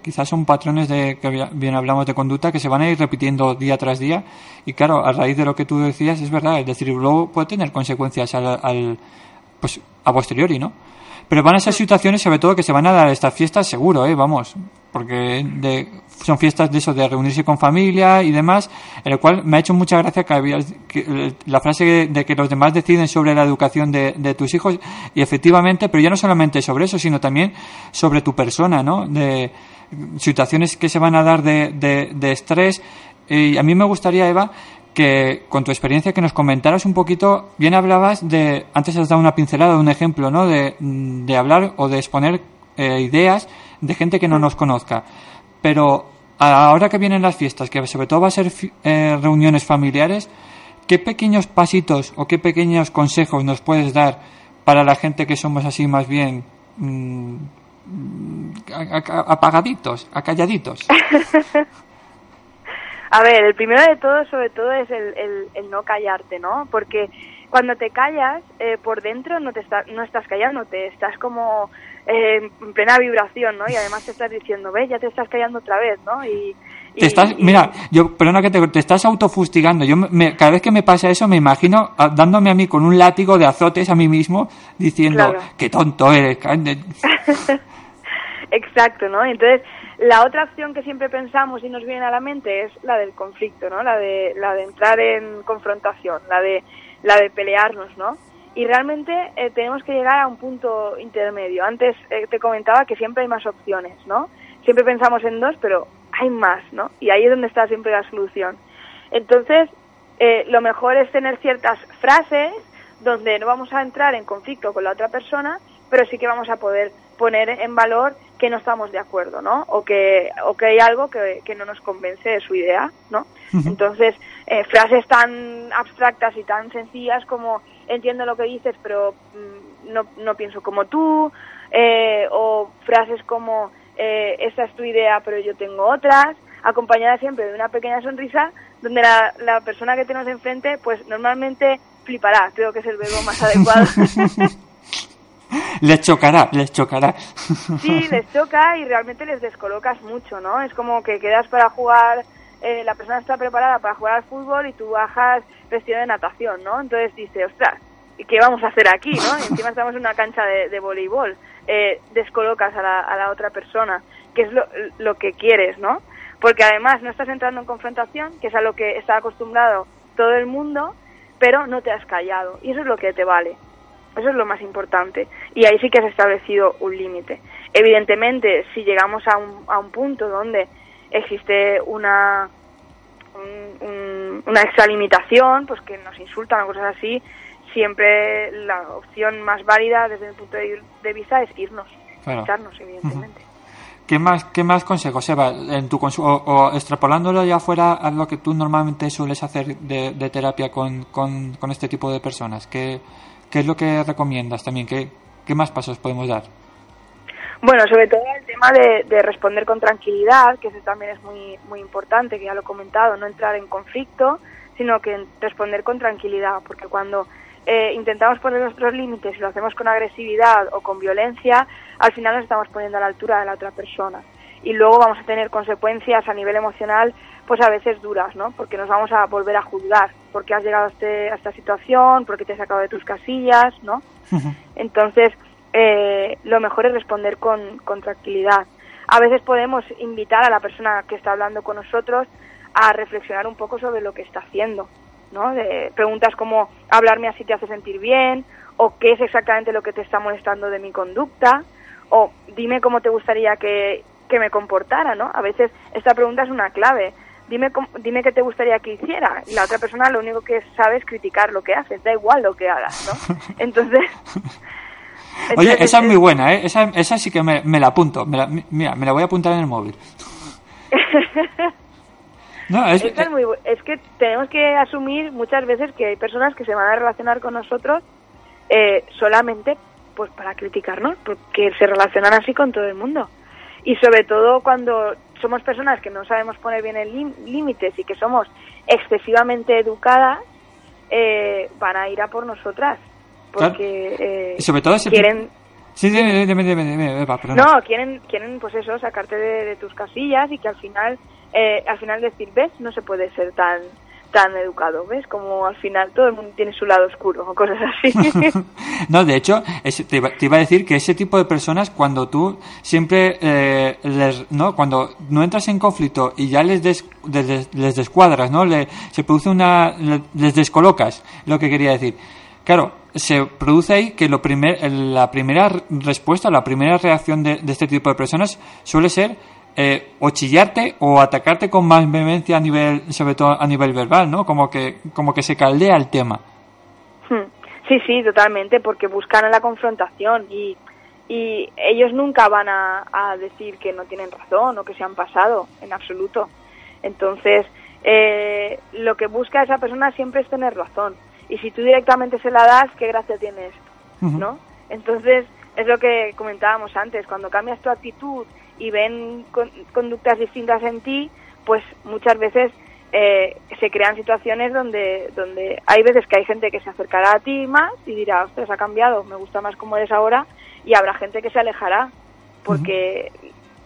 quizás son patrones de que bien hablamos de conducta, que se van a ir repitiendo día tras día. Y claro, a raíz de lo que tú decías, es verdad, es decir, luego puede tener consecuencias pues, a posteriori, ¿no? Pero van a esas situaciones, sobre todo, que se van a dar estas fiestas, seguro, vamos, porque son fiestas de eso, de reunirse con familia y demás, en lo cual me ha hecho mucha gracia que la frase de que los demás deciden sobre la educación de tus hijos, y efectivamente, pero ya no solamente sobre eso, sino también sobre tu persona, ¿no? De situaciones que se van a dar de estrés. Y a mí me gustaría, Eva, que con tu experiencia que nos comentaras un poquito, bien hablabas de, antes has dado una pincelada, un ejemplo, ¿no? De hablar o de exponer ideas de gente que no nos conozca, pero ahora que vienen las fiestas, que sobre todo va a ser reuniones familiares, ¿qué pequeños pasitos o qué pequeños consejos nos puedes dar para la gente que somos así más bien apagaditos, acalladitos? A ver, el primero de todo, sobre todo, es el no callarte, ¿no? Porque cuando te callas, por dentro no estás callándote, estás como en plena vibración, ¿no? Y además te estás diciendo, ves, ya te estás callando otra vez, ¿no? Te estás, mira, yo, perdona que te estás autofustigando. Yo cada vez que me pasa eso me imagino dándome a mí con un látigo de azotes a mí mismo, diciendo, claro, qué tonto eres. Exacto, ¿no? Entonces, la otra opción que siempre pensamos y nos viene a la mente es la del conflicto, ¿no? La de entrar en confrontación, la de pelearnos, ¿no? Y realmente tenemos que llegar a un punto intermedio. Antes te comentaba que siempre hay más opciones, ¿no? Siempre pensamos en dos, pero hay más, ¿no? Y ahí es donde está siempre la solución. Entonces, lo mejor es tener ciertas frases donde no vamos a entrar en conflicto con la otra persona, pero sí que vamos a poder poner en valor que no estamos de acuerdo, ¿no? O que hay algo que no nos convence de su idea, ¿no? Entonces, frases tan abstractas y tan sencillas como entiendo lo que dices, pero no pienso como tú, o frases como esa es tu idea, pero yo tengo otras, acompañada siempre de una pequeña sonrisa, donde la persona que tenemos enfrente, pues normalmente flipará, creo que es el verbo más adecuado. Les chocará. Sí, les choca y realmente les descolocas mucho, ¿no? Es como que quedas para jugar, la persona está preparada para jugar al fútbol y tú bajas vestido de natación, ¿no? Entonces dice, ostras, ¿qué vamos a hacer aquí, no? Y encima estamos en una cancha de voleibol. Descolocas a la otra persona, que es lo que quieres, ¿no? Porque además no estás entrando en confrontación, que es a lo que está acostumbrado todo el mundo, pero no te has callado y eso es lo que te vale. Eso es lo más importante. Y ahí sí que has establecido un límite. Evidentemente, si llegamos a un punto donde existe una extralimitación, pues que nos insultan o cosas así, siempre la opción más válida desde el punto de vista es irnos, claro, echarnos, evidentemente. ¿Qué más consejos, Eva, en tu o extrapolándolo ya fuera a lo que tú normalmente sueles hacer de terapia con este tipo de personas? ¿Qué es lo que recomiendas también? ¿Qué más pasos podemos dar? Bueno, sobre todo el tema de responder con tranquilidad, que eso también es muy, muy importante, que ya lo he comentado, no entrar en conflicto, sino que responder con tranquilidad, porque cuando intentamos poner nuestros límites y lo hacemos con agresividad o con violencia, al final nos estamos poniendo a la altura de la otra persona. Y luego vamos a tener consecuencias a nivel emocional, pues a veces duras, ¿no? Porque nos vamos a volver a juzgar, porque has llegado a esta situación, porque te has sacado de tus casillas, ¿no? Entonces, lo mejor es responder con tranquilidad. A veces podemos invitar a la persona que está hablando con nosotros a reflexionar un poco sobre lo que está haciendo, ¿no? De preguntas como, hablarme así te hace sentir bien, o qué es exactamente lo que te está molestando de mi conducta, o dime cómo te gustaría que me comportara, ¿no? A veces esta pregunta es una clave. Dime qué te gustaría que hiciera. Y la otra persona lo único que sabe es criticar lo que haces. Da igual lo que hagas, ¿no? Entonces... Oye, esa es muy buena, ¿eh? Esa sí que me la apunto. Mira, me la voy a apuntar en el móvil. No, es que tenemos que asumir muchas veces que hay personas que se van a relacionar con nosotros solamente pues para criticarnos, porque se relacionan así con todo el mundo. Y sobre todo cuando somos personas que no sabemos poner bien límites y que somos excesivamente educadas, van a ir a por nosotras, porque sobre todo quieren... Sí, no, quieren pues eso, sacarte de tus casillas y que al final decir, ves, no se puede ser tan educado, ¿ves? Como al final todo el mundo tiene su lado oscuro o cosas así. No, de hecho, te iba a decir que ese tipo de personas, cuando tú siempre cuando no entras en conflicto y ya les descuadras, ¿no? Se produce les descolocas, lo que quería decir. Claro, se produce ahí que la primera respuesta, la primera reacción de este tipo de personas suele ser o chillarte o atacarte con más vehemencia sobre todo a nivel verbal, ¿no? Como que se caldea el tema. Sí, totalmente, porque buscan la confrontación y ellos nunca van a decir que no tienen razón o que se han pasado, en absoluto. Entonces, lo que busca esa persona siempre es tener razón. Y si tú directamente se la das, ¿qué gracia tiene esto? ¿No? Entonces, es lo que comentábamos antes, cuando cambias tu actitud y ven conductas distintas en ti, pues muchas veces se crean situaciones donde hay veces que hay gente que se acercará a ti más y dirá, ostras, ha cambiado, me gusta más cómo eres ahora, y habrá gente que se alejará, porque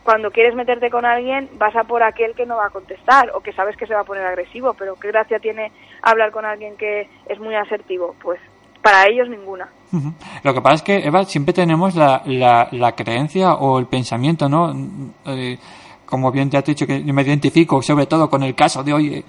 cuando quieres meterte con alguien vas a por aquel que no va a contestar o que sabes que se va a poner agresivo, pero ¿qué gracia tiene hablar con alguien que es muy asertivo? Pues para ellos ninguna. Lo que pasa es que, Eva, siempre tenemos la creencia o el pensamiento, ¿no? Como bien te has dicho, que me identifico sobre todo con el caso de hoy,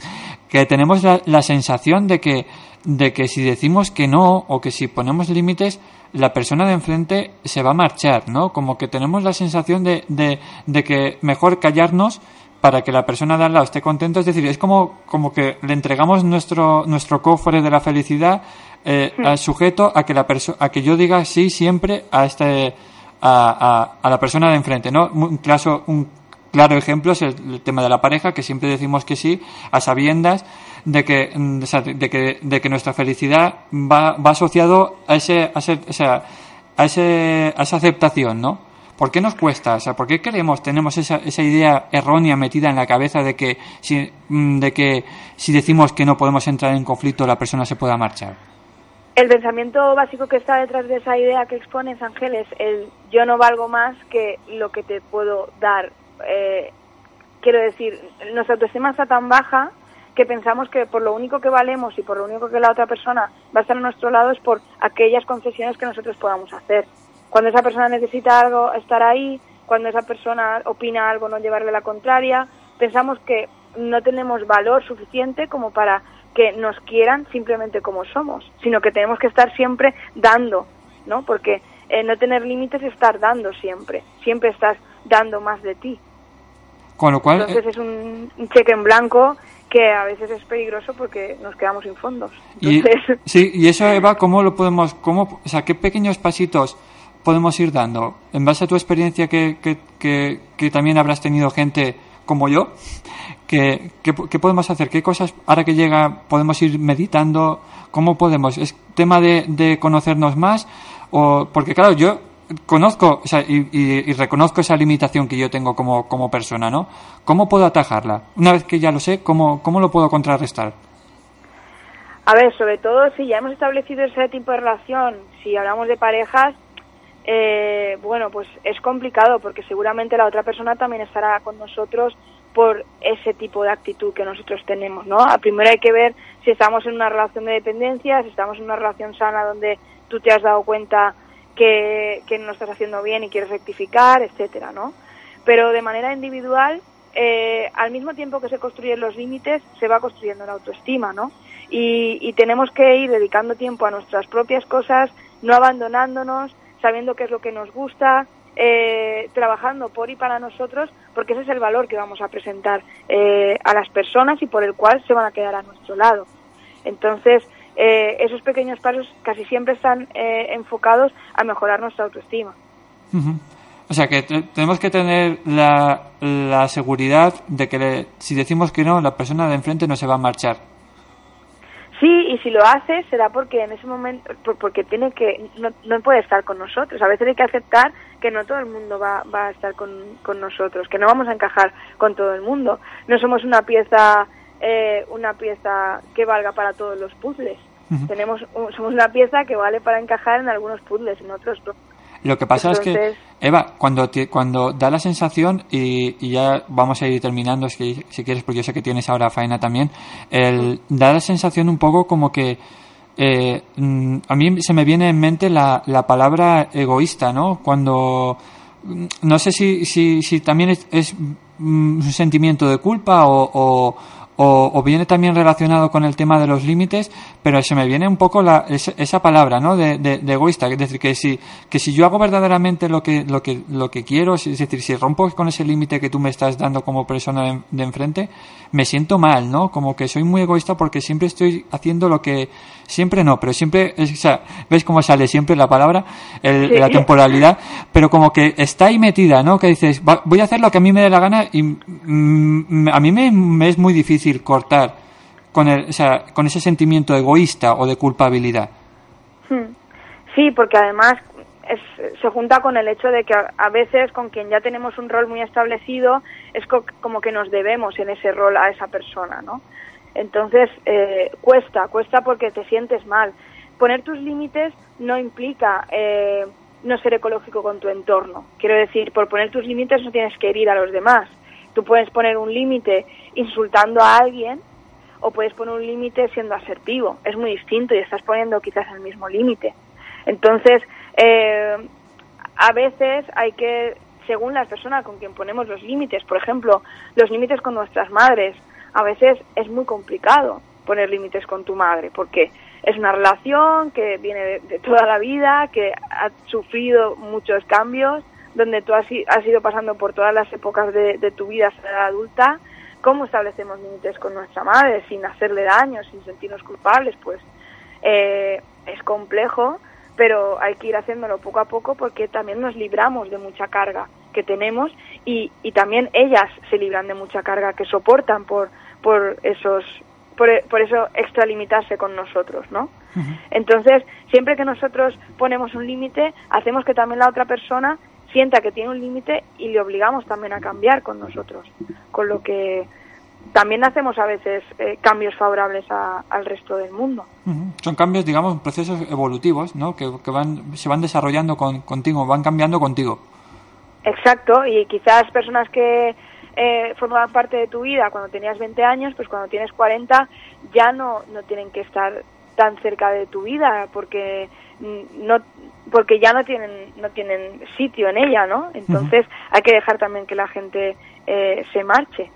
que tenemos la sensación de que si decimos que no o que si ponemos límites, la persona de enfrente se va a marchar, ¿no? Como que tenemos la sensación de que mejor callarnos para que la persona de al lado esté contenta. Es decir, es como que le entregamos nuestro cofre de la felicidad al sujeto a que a que yo diga sí siempre a la persona de enfrente, ¿no? Un claro ejemplo es el tema de la pareja, que siempre decimos que sí a sabiendas de que nuestra felicidad va asociado a esa aceptación, ¿no? ¿Por qué nos cuesta? O sea, ¿por qué tenemos esa idea errónea metida en la cabeza de que si decimos que no podemos entrar en conflicto, la persona se pueda marchar? El pensamiento básico que está detrás de esa idea que expones, Ángel, es el yo no valgo más que lo que te puedo dar. Quiero decir, nuestra autoestima está tan baja que pensamos que por lo único que valemos y por lo único que la otra persona va a estar a nuestro lado es por aquellas concesiones que nosotros podamos hacer. Cuando esa persona necesita algo, estar ahí; cuando esa persona opina algo, no llevarle la contraria. Pensamos que no tenemos valor suficiente como para que nos quieran simplemente como somos, sino que tenemos que estar siempre dando, ¿no? Porque no tener límites es estar dando siempre. Siempre estás dando más de ti. Con lo cual, entonces es un cheque en blanco que a veces es peligroso porque nos quedamos sin fondos. Entonces... Y eso, Eva, ¿cómo lo podemos...? O sea, ¿qué pequeños pasitos podemos ir dando? En base a tu experiencia, que también habrás tenido gente como yo, ¿qué podemos hacer? ¿Qué cosas, ahora que llega, podemos ir meditando? ¿Cómo podemos? ¿Es tema de conocernos más? O porque, claro, yo conozco, o sea, y reconozco esa limitación que yo tengo como persona, ¿no? ¿Cómo puedo atajarla? Una vez que ya lo sé, ¿cómo lo puedo contrarrestar? A ver, sobre todo si ya hemos establecido ese tipo de relación, si hablamos de parejas, bueno, pues es complicado porque seguramente la otra persona también estará con nosotros por ese tipo de actitud que nosotros tenemos, ¿no? Primero hay que ver si estamos en una relación de dependencia, si estamos en una relación sana donde tú te has dado cuenta que no estás haciendo bien y quieres rectificar, etcétera, ¿no? Pero de manera individual, al mismo tiempo que se construyen los límites, se va construyendo la autoestima, ¿no? Y tenemos que ir dedicando tiempo a nuestras propias cosas, no abandonándonos, sabiendo qué es lo que nos gusta, trabajando por y para nosotros, porque ese es el valor que vamos a presentar a las personas y por el cual se van a quedar a nuestro lado. Entonces, esos pequeños pasos casi siempre están enfocados a mejorar nuestra autoestima. O sea, que tenemos que tener la seguridad de que si decimos que no, la persona de enfrente no se va a marchar. Sí, y si lo hace será porque en ese momento, porque no puede estar con nosotros. A veces hay que aceptar que no todo el mundo va a estar con nosotros, que no vamos a encajar con todo el mundo. No somos una pieza que valga para todos los puzzles. Uh-huh. Somos una pieza que vale para encajar en algunos puzzles, en otros no. Lo que pasa es que, Eva, cuando da la sensación, y ya vamos a ir terminando si quieres, porque yo sé que tienes ahora faena también, da la sensación un poco como que a mí se me viene en mente la palabra egoísta, ¿no? Cuando, no sé si también es un sentimiento de culpa o viene también relacionado con el tema de los límites, pero se me viene un poco esa palabra, ¿no? De egoísta, es decir, que si yo hago verdaderamente lo que quiero, es decir, si rompo con ese límite que tú me estás dando como persona de enfrente, me siento mal, ¿no? Como que soy muy egoísta porque siempre estoy haciendo lo que siempre no, pero siempre, o sea, ves cómo sale siempre la palabra, sí, la temporalidad, pero como que está ahí metida, ¿no? Que dices, voy a hacer lo que a mí me dé la gana y a mí me es muy difícil cortar con ese sentimiento egoísta o de culpabilidad. Sí, porque además se junta con el hecho de que a veces con quien ya tenemos un rol muy establecido es como que nos debemos en ese rol a esa persona, ¿no? Entonces cuesta porque te sientes mal. Poner tus límites no implica no ser ecológico con tu entorno. Quiero decir, por poner tus límites no tienes que herir a los demás. Tú puedes poner un límite insultando a alguien o puedes poner un límite siendo asertivo. Es muy distinto y estás poniendo quizás el mismo límite. Entonces, a veces hay que, según las personas con quien ponemos los límites, por ejemplo, los límites con nuestras madres, a veces es muy complicado poner límites con tu madre porque es una relación que viene de toda la vida, que ha sufrido muchos cambios, donde tú has ido pasando por todas las épocas de tu vida hasta la adulta. ¿Cómo establecemos límites con nuestra madre sin hacerle daño, sin sentirnos culpables? Pues es complejo, pero hay que ir haciéndolo poco a poco porque también nos libramos de mucha carga que tenemos y también ellas se libran de mucha carga que soportan por eso extralimitarse con nosotros, ¿no? Uh-huh. Entonces, siempre que nosotros ponemos un límite, hacemos que también la otra persona sienta que tiene un límite y le obligamos también a cambiar con nosotros, con lo que también hacemos a veces cambios favorables al resto del mundo. Uh-huh. Son cambios, digamos, procesos evolutivos, ¿no? Que se van desarrollando contigo, van cambiando contigo. Exacto, y quizás personas que formaban parte de tu vida cuando tenías 20 años, pues cuando tienes 40 ya no tienen que estar tan cerca de tu vida porque porque ya no tienen sitio en ella, ¿no? Entonces hay que dejar también que la gente se marche.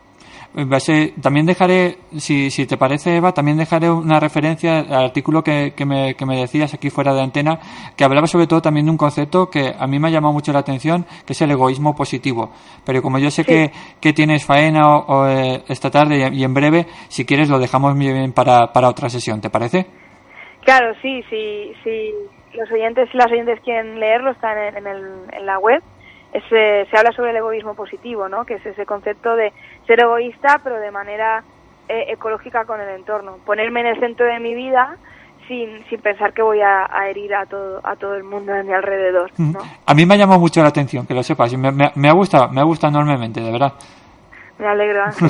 También dejaré, si te parece, Eva, también dejaré una referencia al artículo que me decías aquí fuera de antena, que hablaba sobre todo también de un concepto que a mí me ha llamado mucho la atención, que es el egoísmo positivo. Pero como yo sé que tienes faena esta tarde y en breve, si quieres lo dejamos bien para otra sesión, ¿te parece? Claro, sí. Los oyentes y las oyentes quieren leerlo, están en la web. Se habla sobre el egoísmo positivo, ¿no? Que es ese concepto de ser egoísta, pero de manera ecológica con el entorno. Ponerme en el centro de mi vida sin pensar que voy a herir a todo el mundo de mi alrededor, ¿no? A mí me ha llamado mucho la atención, que lo sepas. Me ha gustado enormemente, de verdad. Me alegro, Ángel.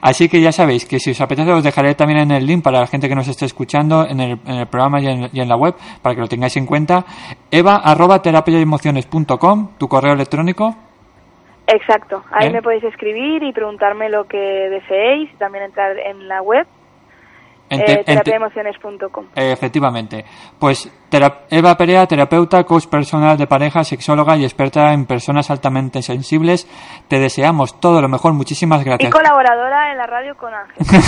Así que ya sabéis que si os apetece os dejaré también en el link para la gente que nos esté escuchando en el programa y en la web, para que lo tengáis en cuenta. eva@terapiayemociones.com, tu correo electrónico. Exacto. Ahí me podéis escribir y preguntarme lo que deseéis, también entrar en la web. Terapiaemociones.com. Efectivamente. Pues Eva Perea, terapeuta, coach personal de pareja, sexóloga y experta en personas altamente sensibles, te deseamos todo lo mejor, muchísimas gracias. Y colaboradora en la radio con Ángel.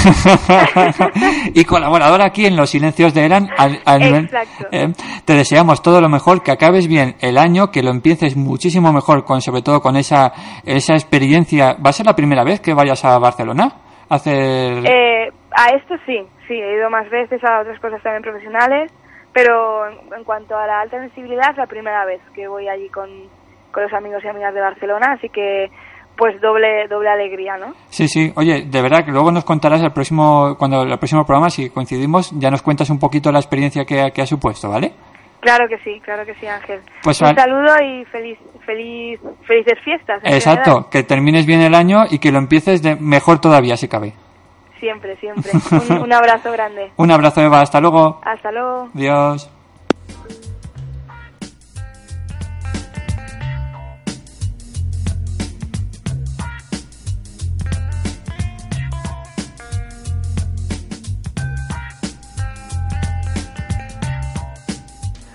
Y colaboradora aquí en Los Silencios de Elan. Exacto. Te deseamos todo lo mejor, que acabes bien el año, que lo empieces muchísimo mejor, sobre todo con esa experiencia. ¿Va a ser la primera vez que vayas a Barcelona a hacer...? A esto sí, he ido más veces a otras cosas también profesionales, pero en cuanto a la alta sensibilidad es la primera vez que voy allí con los amigos y amigas de Barcelona, así que pues doble alegría, ¿no? Sí, oye, de verdad que luego nos contarás el próximo programa, si coincidimos, ya nos cuentas un poquito la experiencia que ha supuesto, ¿vale? Claro que sí, Ángel. Pues un saludo y felices fiestas. Exacto, que termines bien el año y que lo empieces de mejor todavía, si cabe. Siempre, siempre. Un abrazo grande. Un abrazo, Eva. Hasta luego. Hasta luego. Adiós.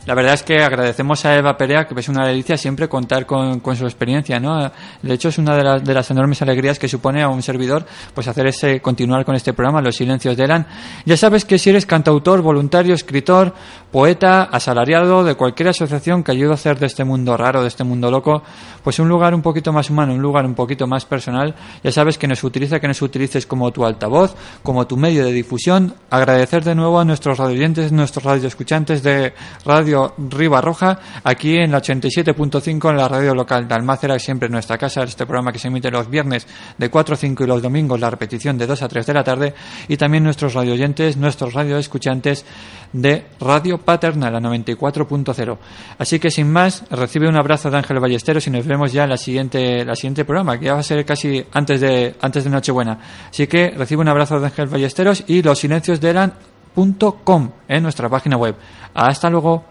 La verdad es que agradecemos a Eva Perea, que es una delicia siempre contar con su experiencia, ¿no? De hecho, es una de las enormes alegrías que supone a un servidor pues hacer continuar con este programa, Los Silencios de Elan. Ya sabes que si eres cantautor, voluntario, escritor, poeta, asalariado, de cualquier asociación que ayude a hacer de este mundo raro, de este mundo loco, pues un lugar un poquito más humano, un lugar un poquito más personal, ya sabes que nos utilices como tu altavoz, como tu medio de difusión. Agradecer de nuevo a nuestros radioyentes, nuestros radioescuchantes de Radio Ribarroja, aquí en la 87.5, en la radio local de Almácera, siempre en nuestra casa, este programa que se emite los viernes de 4 a 5 y los domingos la repetición de 2 a 3 de la tarde, y también nuestros radioyentes, nuestros radioescuchantes de Radio Paterna, la 94.0. Así que sin más, recibe un abrazo de Ángel Ballesteros y nos vemos ya en la siguiente programa, que ya va a ser casi antes de Nochebuena. Así que recibe un abrazo de Ángel Ballesteros y Los Silencios de Elan.com en nuestra página web. Hasta luego.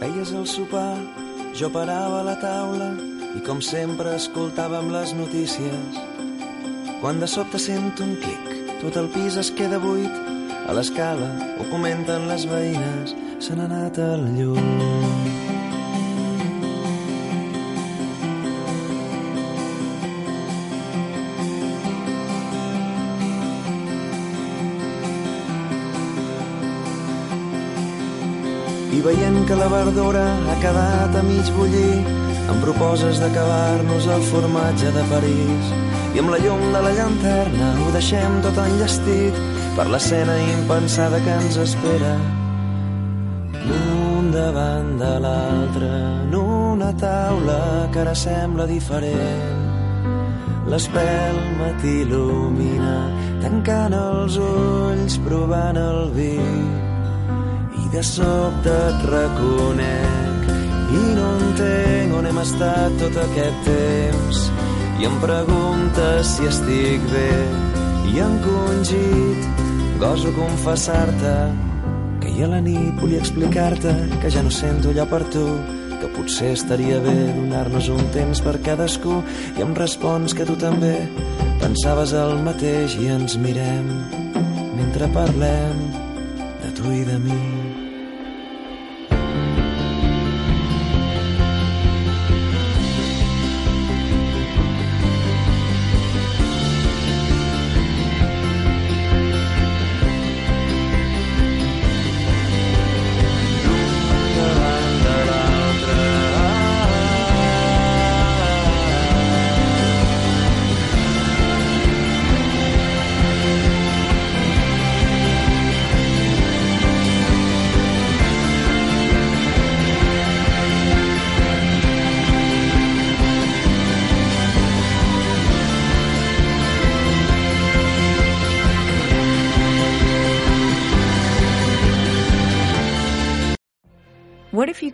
Feies el sopar, jo parava a la taula i com sempre escoltàvem les notícies. Quan de sobte sento un clic, tot el pis es queda buit, a l'escala ho comenten les veïnes, se n'ha anat el llum. I veient que la verdura ha quedat a mig bullir, em proposes d'acabar-nos el formatge de París. I amb la llum de la llanterna ho deixem tot enllestit per l'escena impensada que ens espera. Un davant de l'altre, en una taula que ara sembla diferent. L'espelma t'il·lumina, tancant els ulls, provant el vi. De sobte et reconec i no entenc on hem estat tot aquest temps, i em preguntes si estic bé i encongit goso confessar-te que ahir a la nit volia explicar-te que ja no sento allò per tu, que potser estaria bé donar-nos un temps per cadascú, i em respons que tu també pensaves el mateix, i ens mirem mentre parlem de tu i de mi. What if you